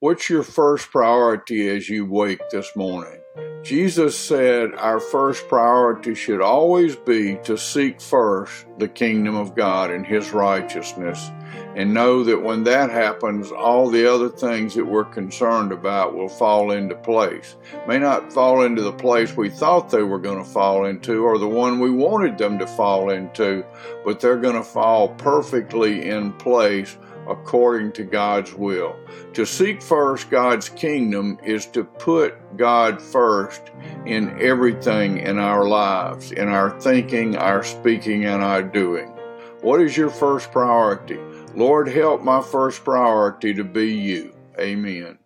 What's your first priority as you wake this morning? Jesus said our first priority should always be to seek first the kingdom of God and His righteousness, and know that when that happens, all the other things that we're concerned about will fall into place. May not fall into the place we thought they were going to fall into or the one we wanted them to fall into, but they're going to fall perfectly in place according to God's will. To seek first God's kingdom is to put God first in everything in our lives, in our thinking, our speaking, and our doing. What is your first priority? Lord, help my first priority to be You. Amen.